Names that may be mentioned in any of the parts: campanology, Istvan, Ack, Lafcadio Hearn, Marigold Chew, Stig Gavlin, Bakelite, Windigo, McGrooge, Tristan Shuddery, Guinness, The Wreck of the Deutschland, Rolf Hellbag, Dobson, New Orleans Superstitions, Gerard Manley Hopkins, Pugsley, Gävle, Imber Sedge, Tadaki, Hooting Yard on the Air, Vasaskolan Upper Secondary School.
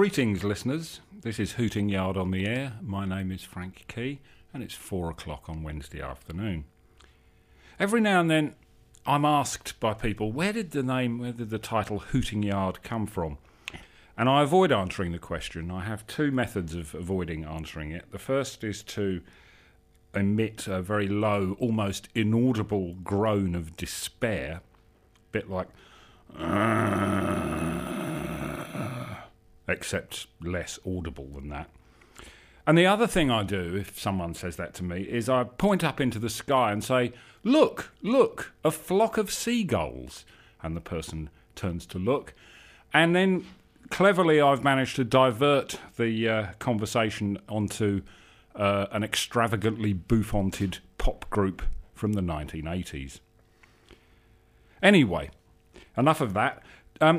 Greetings, listeners. This is Hooting Yard on the Air. My name is Frank Key, and it's 4 o'clock on Wednesday afternoon. Every now and then, I'm asked by people, where did the title Hooting Yard come from? And I avoid answering the question. I have two methods of avoiding answering it. The first is to emit a very low, almost inaudible groan of despair, a bit like, except less audible than that. And the other thing I do, if someone says that to me, is I point up into the sky and say, look, a flock of seagulls. And the person turns to look. And then, cleverly, I've managed to divert the conversation onto an extravagantly bouffanted pop group from the 1980s. Anyway, enough of that.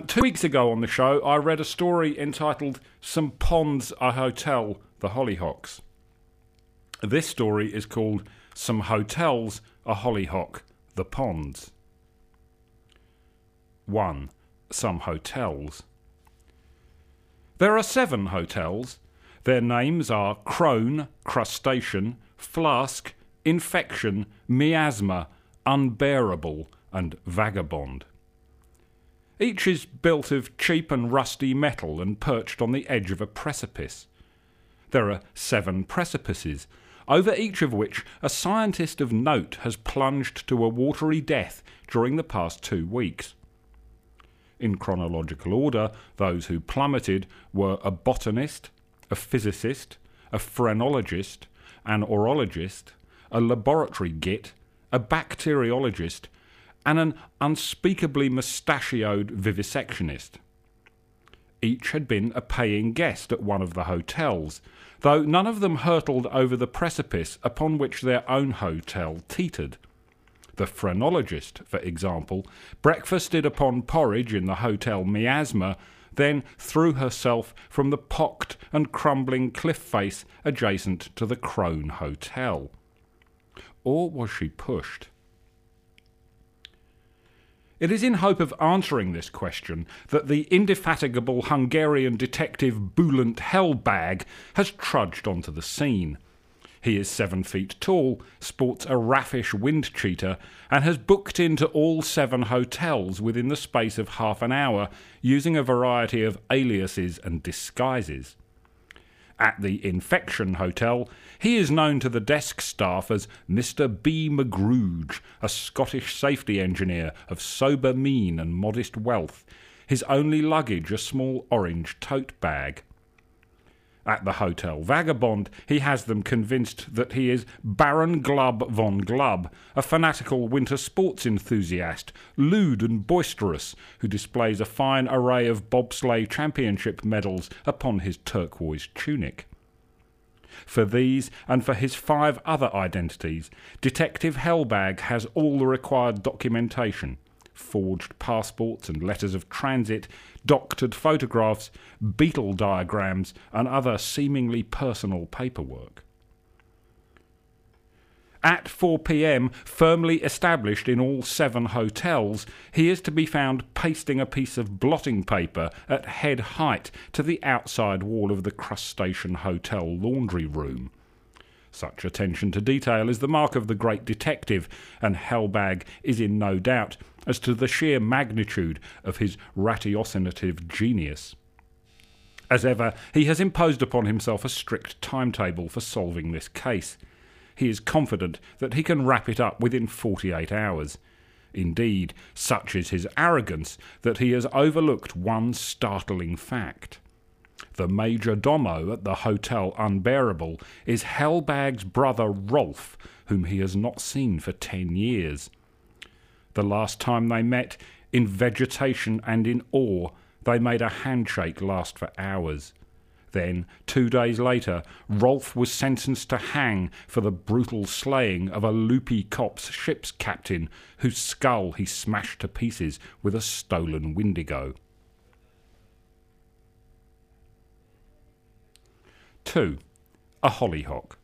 2 weeks ago on the show, I read a story entitled Some Ponds, a Hotel, the Hollyhocks. This story is called Some Hotels, a Hollyhock, the Ponds. 1. Some Hotels. There are 7 hotels. Their names are Crone, Crustacean, Flask, Infection, Miasma, Unbearable and Vagabond. Each is built of cheap and rusty metal and perched on the edge of a precipice. There are 7 precipices, over each of which a scientist of note has plunged to a watery death during the past 2 weeks. In chronological order, those who plummeted were a botanist, a physicist, a phrenologist, an orologist, a laboratory git, a bacteriologist, and an unspeakably mustachioed vivisectionist. Each had been a paying guest at one of the hotels, though none of them hurtled over the precipice upon which their own hotel teetered. The phrenologist, for example, breakfasted upon porridge in the Hotel Miasma, then threw herself from the pocked and crumbling cliff face adjacent to the Crone Hotel. Or was she pushed? It is in hope of answering this question that the indefatigable Hungarian detective Bülent Hellbag has trudged onto the scene. He is 7 feet tall, sports a raffish wind cheetah, and has booked into all 7 hotels within the space of half an hour using a variety of aliases and disguises. At the Infection Hotel, he is known to the desk staff as Mr. B. McGrooge, a Scottish safety engineer of sober mien and modest wealth, his only luggage a small orange tote bag. At the Hotel Vagabond, he has them convinced that he is Baron Glub von Glub, a fanatical winter sports enthusiast, lewd and boisterous, who displays a fine array of bobsleigh championship medals upon his turquoise tunic. For these, and for his 5 other identities, Detective Hellbag has all the required documentation: forged passports and letters of transit, doctored photographs, beetle diagrams, and other seemingly personal paperwork. At 4 p.m, firmly established in all 7 hotels, he is to be found pasting a piece of blotting paper at head height to the outside wall of the Crustacean Hotel laundry room. Such attention to detail is the mark of the great detective, and Hellbag is in no doubt as to the sheer magnitude of his ratiocinative genius. As ever, he has imposed upon himself a strict timetable for solving this case. He is confident that he can wrap it up within 48 hours. Indeed, such is his arrogance that he has overlooked one startling fact. The major domo at the Hotel Unbearable is Hellbag's brother Rolf, whom he has not seen for 10 years. The last time they met, in vegetation and in awe, they made a handshake last for hours. Then, 2 days later, Rolf was sentenced to hang for the brutal slaying of a loopy cop's ship's captain, whose skull he smashed to pieces with a stolen Windigo. 2. A Hollyhock.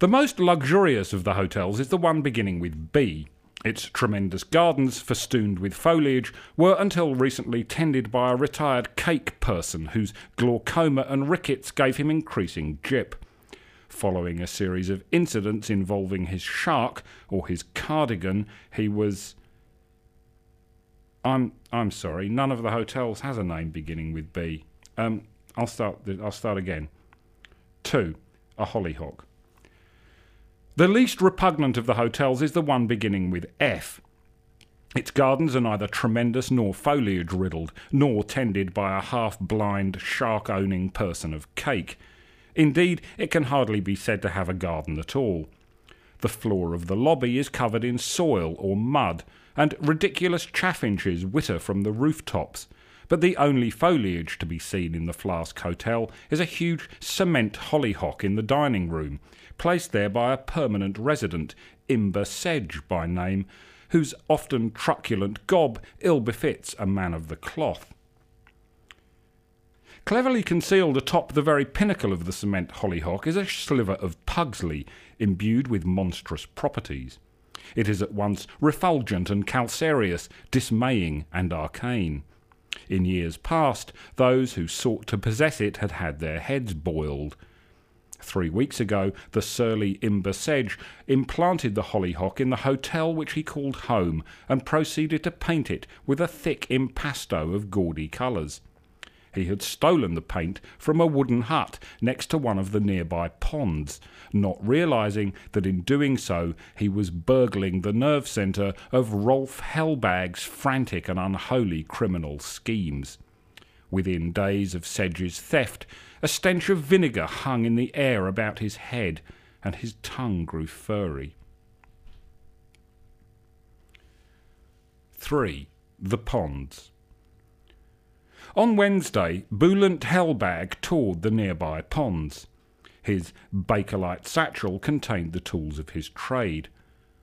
The most luxurious of the hotels is the one beginning with B. Its tremendous gardens, festooned with foliage, were until recently tended by a retired cake person whose glaucoma and rickets gave him increasing jip. Following a series of incidents involving his shark, or his cardigan, he was... I'm sorry, none of the hotels has a name beginning with B. I'll start again. 2. A hollyhock. The least repugnant of the hotels is the one beginning with F. Its gardens are neither tremendous nor foliage-riddled, nor tended by a half-blind, shark-owning person of cake. Indeed, it can hardly be said to have a garden at all. The floor of the lobby is covered in soil or mud, and ridiculous chaffinches witter from the rooftops, but the only foliage to be seen in the Flask Hotel is a huge cement hollyhock in the dining room, placed there by a permanent resident, Imber Sedge by name, whose often truculent gob ill befits a man of the cloth. Cleverly concealed atop the very pinnacle of the cement hollyhock is a sliver of Pugsley, imbued with monstrous properties. It is at once refulgent and calcareous, dismaying and arcane. In years past, those who sought to possess it had had their heads boiled. 3 weeks ago, the surly Imber Sedge implanted the hollyhock in the hotel which he called home and proceeded to paint it with a thick impasto of gaudy colours. He had stolen the paint from a wooden hut next to one of the nearby ponds, not realising that in doing so he was burgling the nerve centre of Rolf Hellbag's frantic and unholy criminal schemes. Within days of Sedge's theft, a stench of vinegar hung in the air about his head, and his tongue grew furry. 3. The ponds. On Wednesday, Bülent Hellbag toured the nearby ponds. His Bakelite satchel contained the tools of his trade: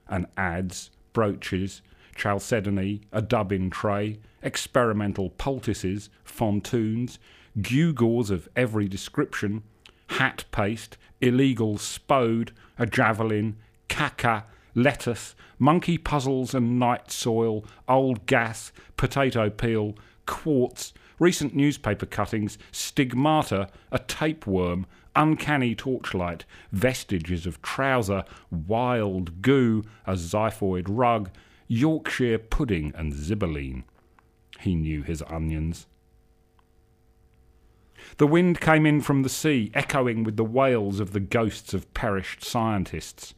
an adze, brooches, chalcedony, a dubbin tray, experimental poultices, fontoons, gewgaws of every description, hat paste, illegal spode, a javelin, caca, lettuce, monkey puzzles and night soil, old gas, potato peel, quartz, recent newspaper cuttings, stigmata, a tapeworm, uncanny torchlight, vestiges of trouser, wild goo, a xiphoid rug, Yorkshire pudding and zibeline. He knew his onions. The wind came in from the sea, echoing with the wails of the ghosts of perished scientists.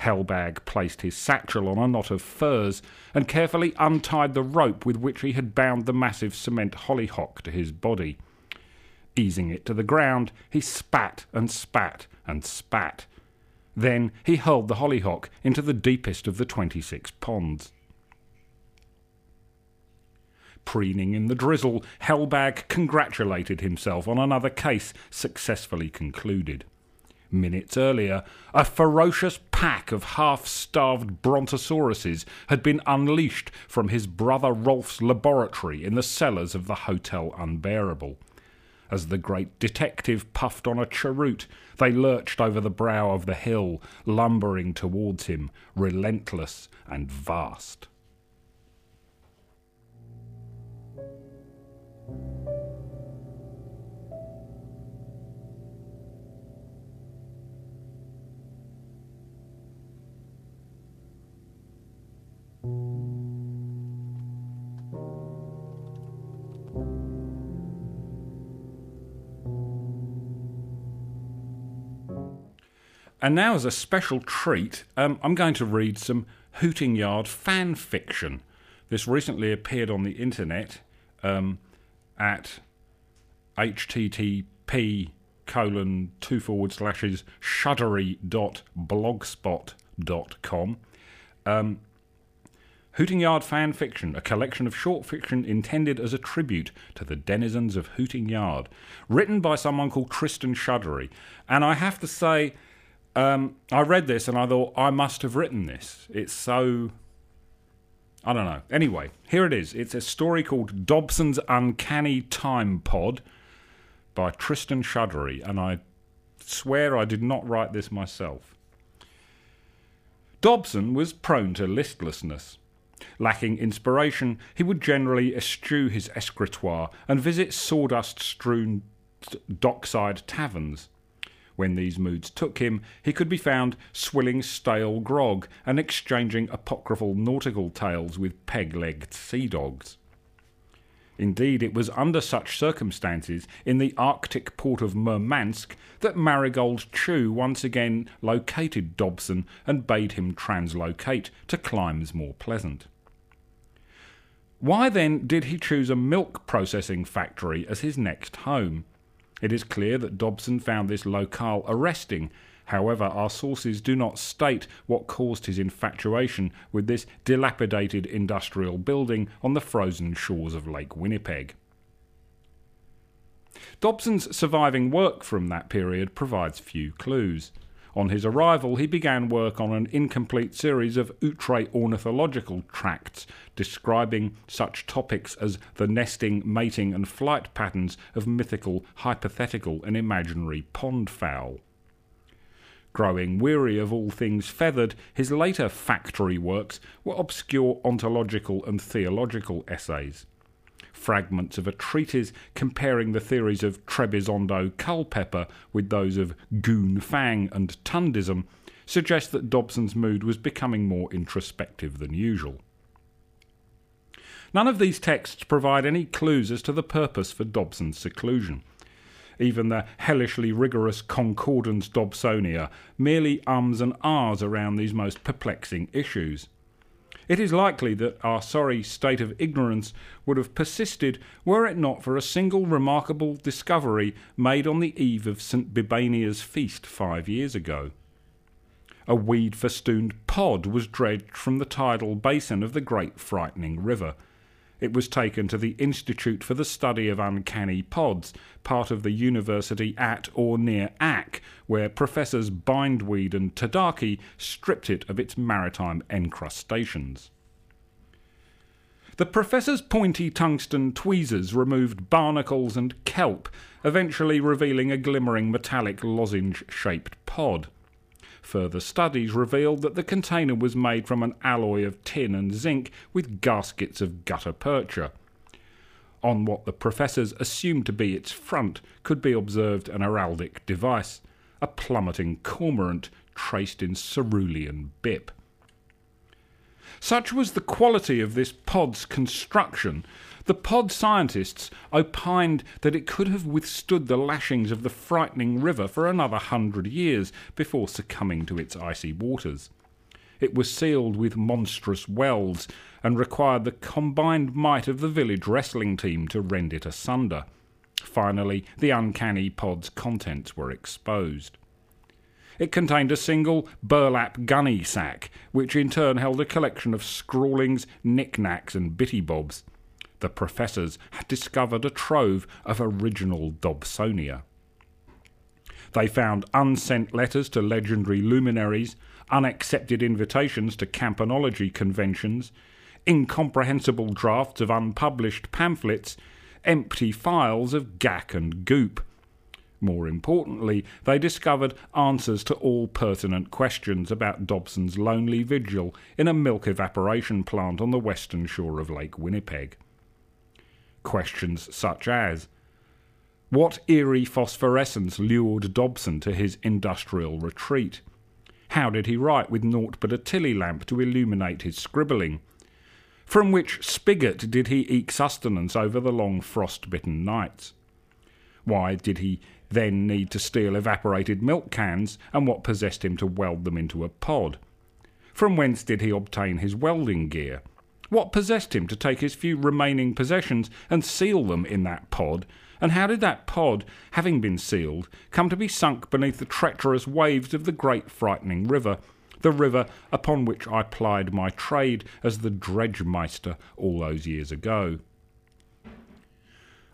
Hellbag placed his satchel on a knot of furs and carefully untied the rope with which he had bound the massive cement hollyhock to his body. Easing it to the ground, he spat and spat and spat. Then he hurled the hollyhock into the deepest of the 26 ponds. Preening in the drizzle, Hellbag congratulated himself on another case successfully concluded. Minutes earlier, a ferocious pack of half-starved brontosauruses had been unleashed from his brother Rolf's laboratory in the cellars of the Hotel Unbearable. As the great detective puffed on a cheroot, they lurched over the brow of the hill, lumbering towards him, relentless and vast. 4. And now, as a special treat, I'm going to read some Hooting Yard fan fiction. This recently appeared on the internet at http://shuddery.blogspot.com. Hooting Yard fan fiction, a collection of short fiction intended as a tribute to the denizens of Hooting Yard, written by someone called Tristan Shuddery. And I have to say, I read this and I thought, I must have written this. It's so... I don't know. Anyway, here it is. It's a story called Dobson's Uncanny Time Pod by Tristan Shuddery, and I swear I did not write this myself. Dobson was prone to listlessness. Lacking inspiration, he would generally eschew his escritoire and visit sawdust-strewn dockside taverns. When these moods took him, he could be found swilling stale grog and exchanging apocryphal nautical tales with peg-legged sea dogs. Indeed, it was under such circumstances in the Arctic port of Murmansk that Marigold Chew once again located Dobson and bade him translocate to climes more pleasant. Why then did he choose a milk processing factory as his next home? It is clear that Dobson found this locale arresting. However, our sources do not state what caused his infatuation with this dilapidated industrial building on the frozen shores of Lake Winnipeg. Dobson's surviving work from that period provides few clues. On his arrival, he began work on an incomplete series of outre ornithological tracts describing such topics as the nesting, mating and flight patterns of mythical, hypothetical and imaginary pondfowl. Growing weary of all things feathered, his later factory works were obscure ontological and theological essays. Fragments of a treatise comparing the theories of Trebizondo Culpepper with those of Goon Fang and Tundism suggest that Dobson's mood was becoming more introspective than usual. None of these texts provide any clues as to the purpose for Dobson's seclusion. Even the hellishly rigorous Concordance Dobsonia merely ums and ahs around these most perplexing issues. It is likely that our sorry state of ignorance would have persisted were it not for a single remarkable discovery made on the eve of St. Bibania's feast 5 years ago. A weed-festooned pod was dredged from the tidal basin of the Great Frightening River. It was taken to the Institute for the Study of Uncanny Pods, part of the university at or near Ack, where Professors Bindweed and Tadaki stripped it of its maritime encrustations. The professors' pointy tungsten tweezers removed barnacles and kelp, eventually revealing a glimmering metallic lozenge-shaped pod. Further studies revealed that the container was made from an alloy of tin and zinc with gaskets of gutta percha. On what the professors assumed to be its front could be observed an heraldic device, a plummeting cormorant traced in cerulean bip. Such was the quality of this pod's construction. The pod scientists opined that it could have withstood the lashings of the frightening river for another 100 years before succumbing to its icy waters. It was sealed with monstrous welds and required the combined might of the village wrestling team to rend it asunder. Finally, the uncanny pod's contents were exposed. It contained a single burlap gunny sack, which in turn held a collection of scrawlings, knick-knacks and bitty-bobs. The professors had discovered a trove of original Dobsonia. They found unsent letters to legendary luminaries, unaccepted invitations to campanology conventions, incomprehensible drafts of unpublished pamphlets, empty files of gack and goop. More importantly, they discovered answers to all pertinent questions about Dobson's lonely vigil in a milk evaporation plant on the western shore of Lake Winnipeg. Questions such as, what eerie phosphorescence lured Dobson to his industrial retreat? How did he write with naught but a tilly lamp to illuminate his scribbling? From which spigot did he eke sustenance over the long frost-bitten nights? Why did he then need to steal evaporated milk cans, and what possessed him to weld them into a pod? From whence did he obtain his welding gear? What possessed him to take his few remaining possessions and seal them in that pod? And how did that pod, having been sealed, come to be sunk beneath the treacherous waves of the Great Frightening River, the river upon which I plied my trade as the dredgemeister all those years ago?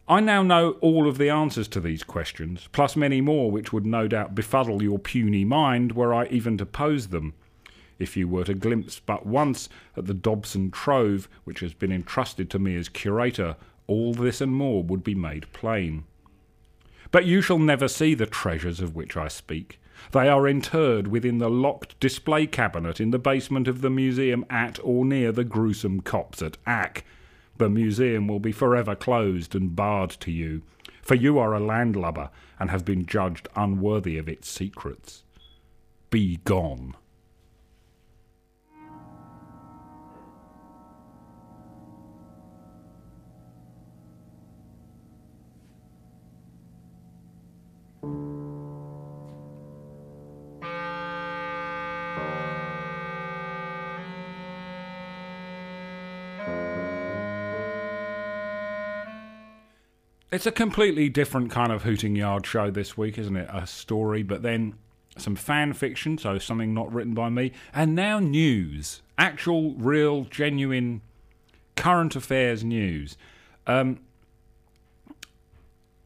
I now know all of the answers to these questions, plus many more which would no doubt befuddle your puny mind were I even to pose them. If you were to glimpse but once at the Dobson Trove, which has been entrusted to me as curator, all this and more would be made plain. But you shall never see the treasures of which I speak, They are interred within the locked display cabinet in the basement of the museum at or near the gruesome copse at Ack. The museum will be forever closed and barred to you, for you are a landlubber and have been judged unworthy of its secrets. Be gone. It's a completely different kind of Hooting Yard show this week, isn't it? A story, but then some fan fiction, so something not written by me, and now news. Actual, real, genuine, current affairs news.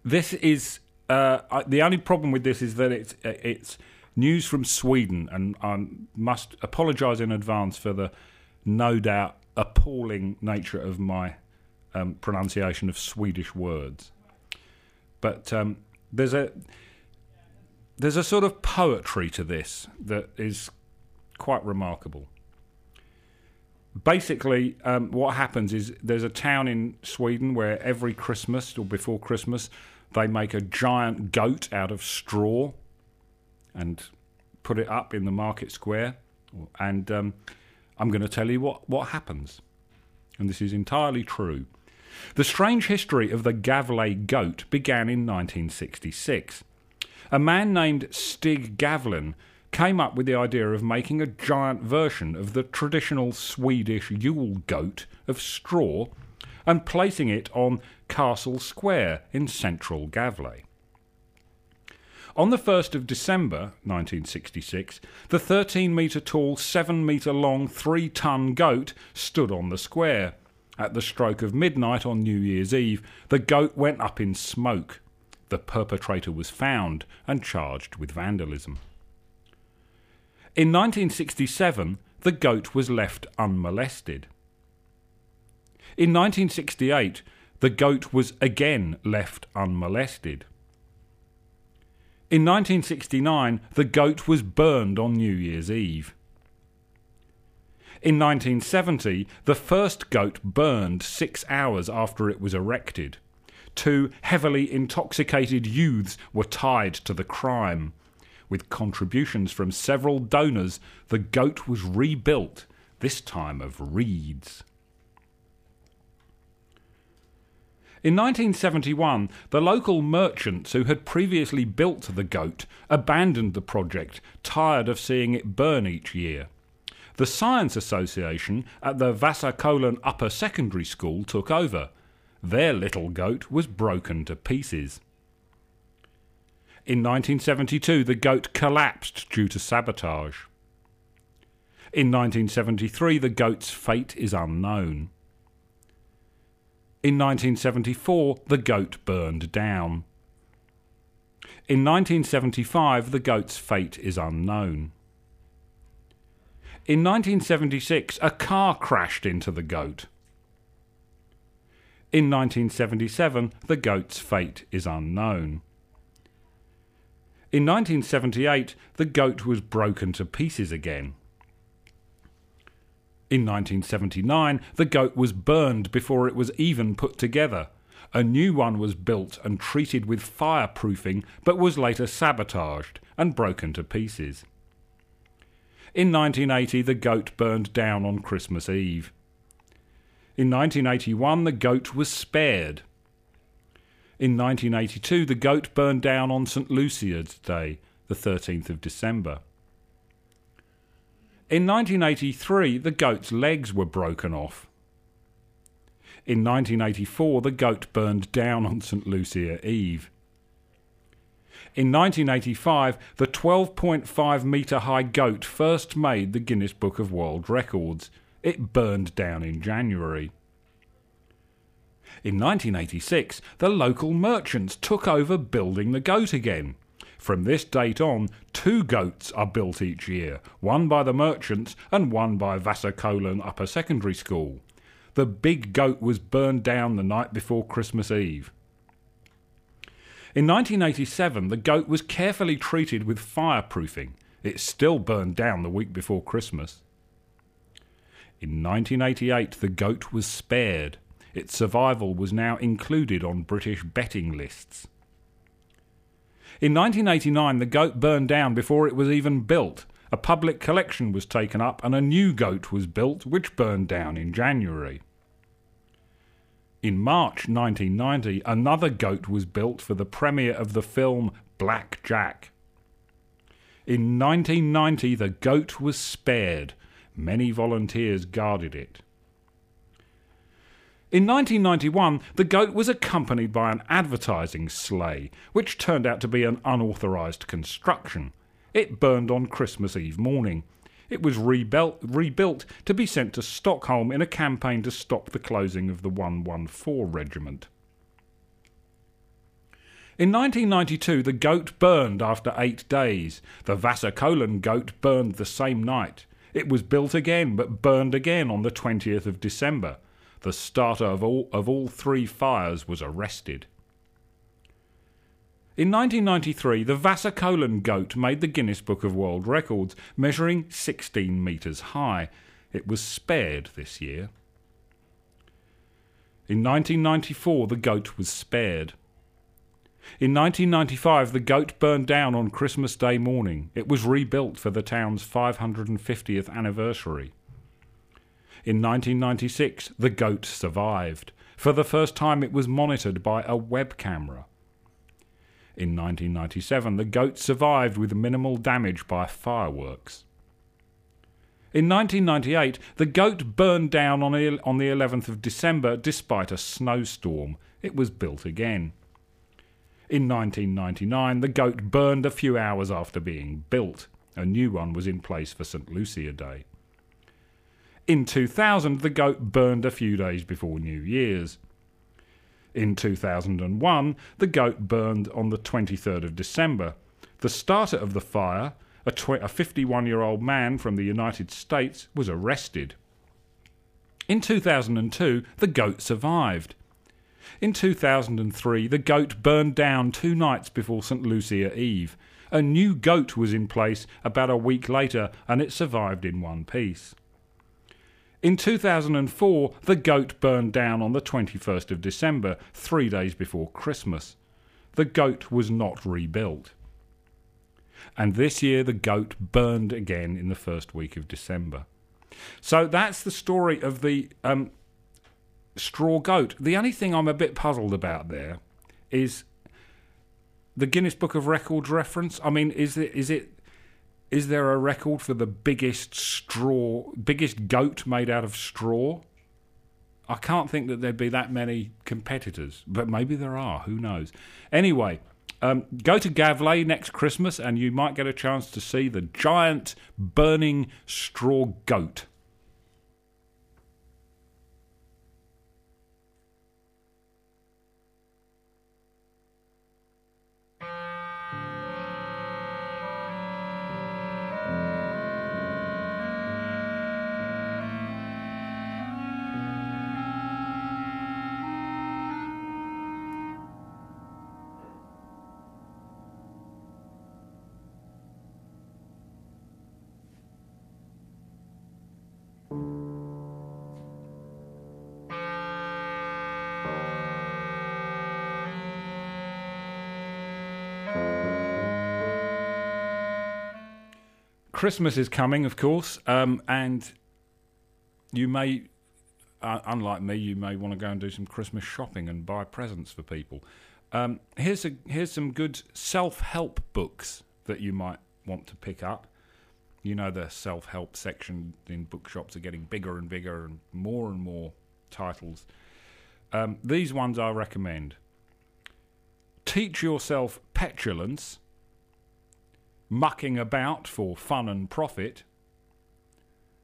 This is... the only problem with this is that it's news from Sweden, and I must apologise in advance for the no doubt appalling nature of my pronunciation of Swedish words. But there's a sort of poetry to this that is quite remarkable. Basically, what happens is there's a town in Sweden where every Christmas or before Christmas they make a giant goat out of straw and put it up in the market square. And I'm going to tell you what happens. And this is entirely true. The strange history of the Gävle goat began in 1966. A man named Stig Gavlin came up with the idea of making a giant version of the traditional Swedish Yule goat of straw and placing it on Castle Square in central Gävle. On the 1st of December 1966, the 13-metre-tall, 7-metre-long, 3-tonne goat stood on the square. At the stroke of midnight on New Year's Eve, the goat went up in smoke. The perpetrator was found and charged with vandalism. In 1967, the goat was left unmolested. In 1968, the goat was again left unmolested. In 1969, the goat was burned on New Year's Eve. In 1970, the first goat burned 6 hours after it was erected. 2 heavily intoxicated youths were tied to the crime. With contributions from several donors, the goat was rebuilt, this time of reeds. In 1971, the local merchants who had previously built the goat abandoned the project, tired of seeing it burn each year. The Science Association at the Vasaskolan Upper Secondary School took over. Their little goat was broken to pieces. In 1972, the goat collapsed due to sabotage. In 1973, the goat's fate is unknown. In 1974, the goat burned down. In 1975, the goat's fate is unknown. In 1976, a car crashed into the goat. In 1977, the goat's fate is unknown. In 1978, the goat was broken to pieces again. In 1979, the goat was burned before it was even put together. A new one was built and treated with fireproofing, but was later sabotaged and broken to pieces. In 1980, the goat burned down on Christmas Eve. In 1981, the goat was spared. In 1982, the goat burned down on St. Lucia's Day, the 13th of December. In 1983, the goat's legs were broken off. In 1984, the goat burned down on St. Lucia Eve. In 1985, the 12.5-metre-high goat first made the Guinness Book of World Records. It burned down in January. In 1986, the local merchants took over building the goat again. From this date on, 2 goats are built each year, one by the merchants and one by Vasaskolan Upper Secondary School. The big goat was burned down the night before Christmas Eve. In 1987, the goat was carefully treated with fireproofing. It still burned down the week before Christmas. In 1988, the goat was spared. Its survival was now included on British betting lists. In 1989, the goat burned down before it was even built. A public collection was taken up and a new goat was built, which burned down in January. In March 1990, another goat was built for the premiere of the film Black Jack. In 1990, the goat was spared. Many volunteers guarded it. In 1991, the goat was accompanied by an advertising sleigh, which turned out to be an unauthorised construction. It burned on Christmas Eve morning. It was rebuilt to be sent to Stockholm in a campaign to stop the closing of the 114 Regiment. In 1992, the goat burned after 8 days. The Vasaskolan goat burned the same night. It was built again, but burned again on the 20th of December. The starter of all three fires was arrested. In 1993, the Vasaskolan goat made the Guinness Book of World Records, measuring 16 metres high. It was spared this year. In 1994, the goat was spared. In 1995, the goat burned down on Christmas Day morning. It was rebuilt for the town's 550th anniversary. In 1996, the goat survived. For the first time, it was monitored by a web camera. In 1997, the goat survived with minimal damage by fireworks. In 1998, the goat burned down on the 11th of December despite a snowstorm. It was built again. In 1999, the goat burned a few hours after being built. A new one was in place for St. Lucia Day. In 2000, the goat burned a few days before New Year's. In 2001, the goat burned on the 23rd of December. The starter of the fire, a 51-year-old man from the United States, was arrested. In 2002, the goat survived. In 2003, the goat burned down 2 nights before St. Lucia Eve. A new goat was in place about a week later, and it survived in one piece. In 2004, the goat burned down on the 21st of December, 3 days before Christmas. The goat was not rebuilt. And this year, the goat burned again in the first week of December. So that's the story of the straw goat. The only thing I'm a bit puzzled about there is the Guinness Book of Records reference. I mean, Is there a record for the biggest goat made out of straw? I can't think that there'd be that many competitors, but maybe there are, who knows. Anyway, go to Gävle next Christmas and you might get a chance to see the giant burning straw goat. Christmas is coming, of course, and you may, unlike me, you may want to go and do some Christmas shopping and buy presents for people. Here's some good self-help books that you might want to pick up. You know, the self-help section in bookshops are getting bigger and bigger and more titles. These ones I recommend. Teach Yourself Petulance. Mucking About for Fun and Profit,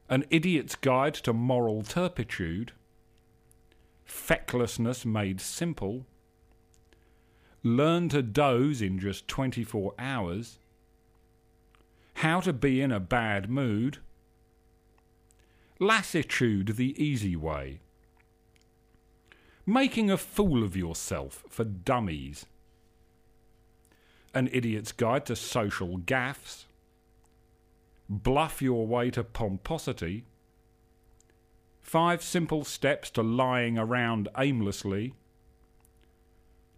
An Idiot's Guide to Moral Turpitude, Fecklessness Made Simple, Learn to Doze in Just 24 Hours, How to Be in a Bad Mood, Lassitude the Easy Way, Making a Fool of Yourself for Dummies, An Idiot's Guide to Social Gaffes, Bluff Your Way to Pomposity, 5 Simple Steps to Lying Around Aimlessly,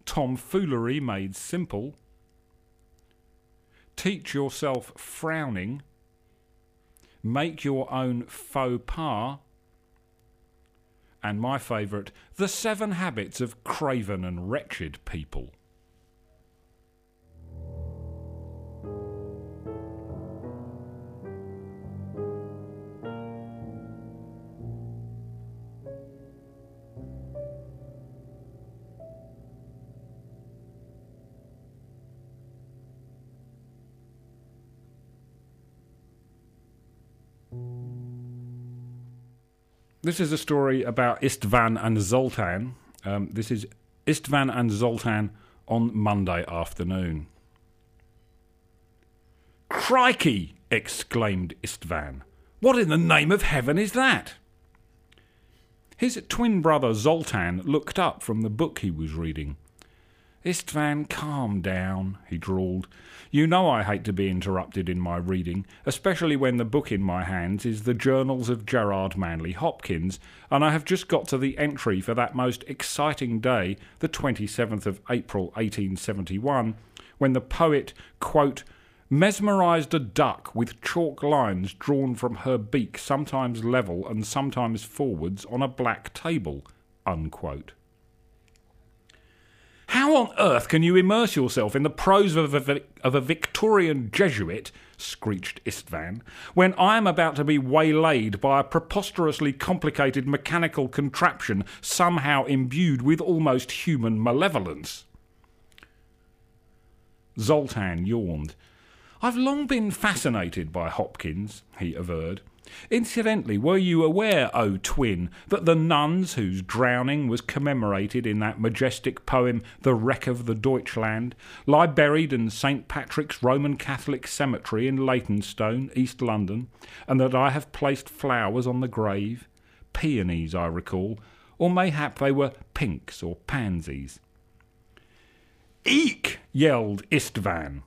Tomfoolery Made Simple, Teach Yourself Frowning, Make Your Own Faux Pas, and my favourite, The 7 Habits of Craven and Wretched People. This is a story about Istvan and Zoltan. This is Istvan and Zoltan on Monday afternoon. "Crikey!" exclaimed Istvan. "What in the name of heaven is that?" His twin brother Zoltan looked up from the book he was reading. "Istvan, calm down," he drawled. "You know I hate to be interrupted in my reading, especially when the book in my hands is the Journals of Gerard Manley Hopkins, and I have just got to the entry for that most exciting day, the 27th of April, 1871, when the poet, quote, mesmerised a duck with chalk lines drawn from her beak, sometimes level and sometimes forwards, on a black table," unquote. "How on earth can you immerse yourself in the prose of a Victorian Jesuit," screeched Istvan, "when I am about to be waylaid by a preposterously complicated mechanical contraption somehow imbued with almost human malevolence?" Zoltan yawned. "I've long been fascinated by Hopkins," he averred. "Incidentally, were you aware, O twin, that the nuns whose drowning was commemorated in that majestic poem The Wreck of the Deutschland lie buried in St. Patrick's Roman Catholic Cemetery in Leytonstone, East London, and that I have placed flowers on the grave? Peonies, I recall, or mayhap they were pinks or pansies." "Eek!" yelled Istvan.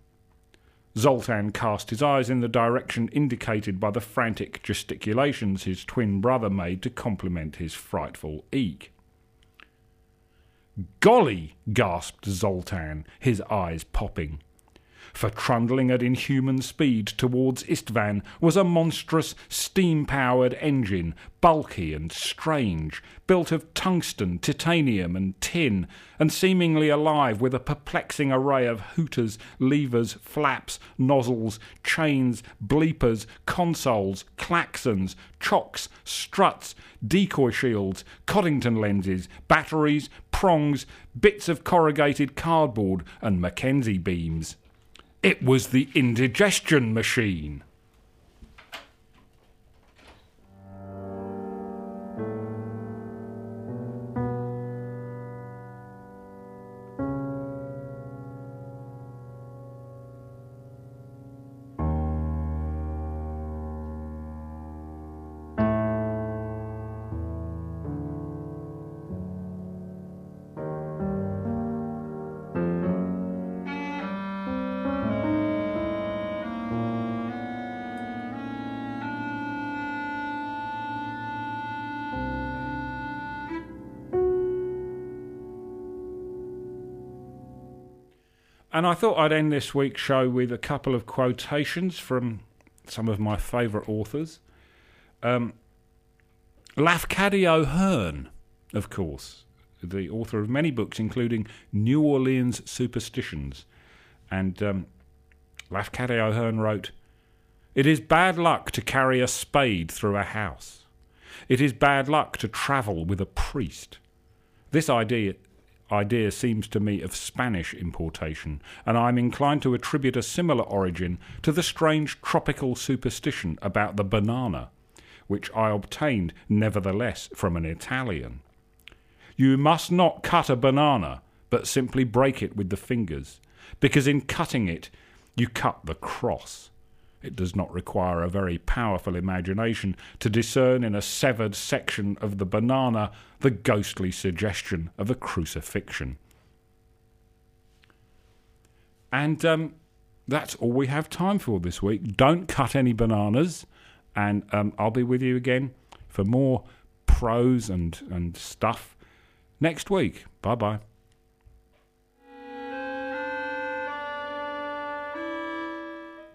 Zoltan cast his eyes in the direction indicated by the frantic gesticulations his twin brother made to compliment his frightful eek. "Golly!" gasped Zoltan, his eyes popping. For trundling at inhuman speed towards Istvan was a monstrous steam-powered engine, bulky and strange, built of tungsten, titanium and tin, and seemingly alive with a perplexing array of hooters, levers, flaps, nozzles, chains, bleepers, consoles, claxons, chocks, struts, decoy shields, Coddington lenses, batteries, prongs, bits of corrugated cardboard and Mackenzie beams. It was the indigestion machine. And I thought I'd end this week's show with a couple of quotations from some of my favourite authors. Lafcadio Hearn, of course, the author of many books, including New Orleans Superstitions. And Lafcadio Hearn wrote, "It is bad luck to carry a spade through a house. It is bad luck to travel with a priest. This idea seems to me of Spanish importation, and I am inclined to attribute a similar origin to the strange tropical superstition about the banana, which I obtained nevertheless from an Italian. You must not cut a banana, but simply break it with the fingers, because in cutting it you cut the cross. It does not require a very powerful imagination to discern in a severed section of the banana the ghostly suggestion of a crucifixion." And that's all we have time for this week. Don't cut any bananas, and I'll be with you again for more prose and stuff next week. Bye-bye.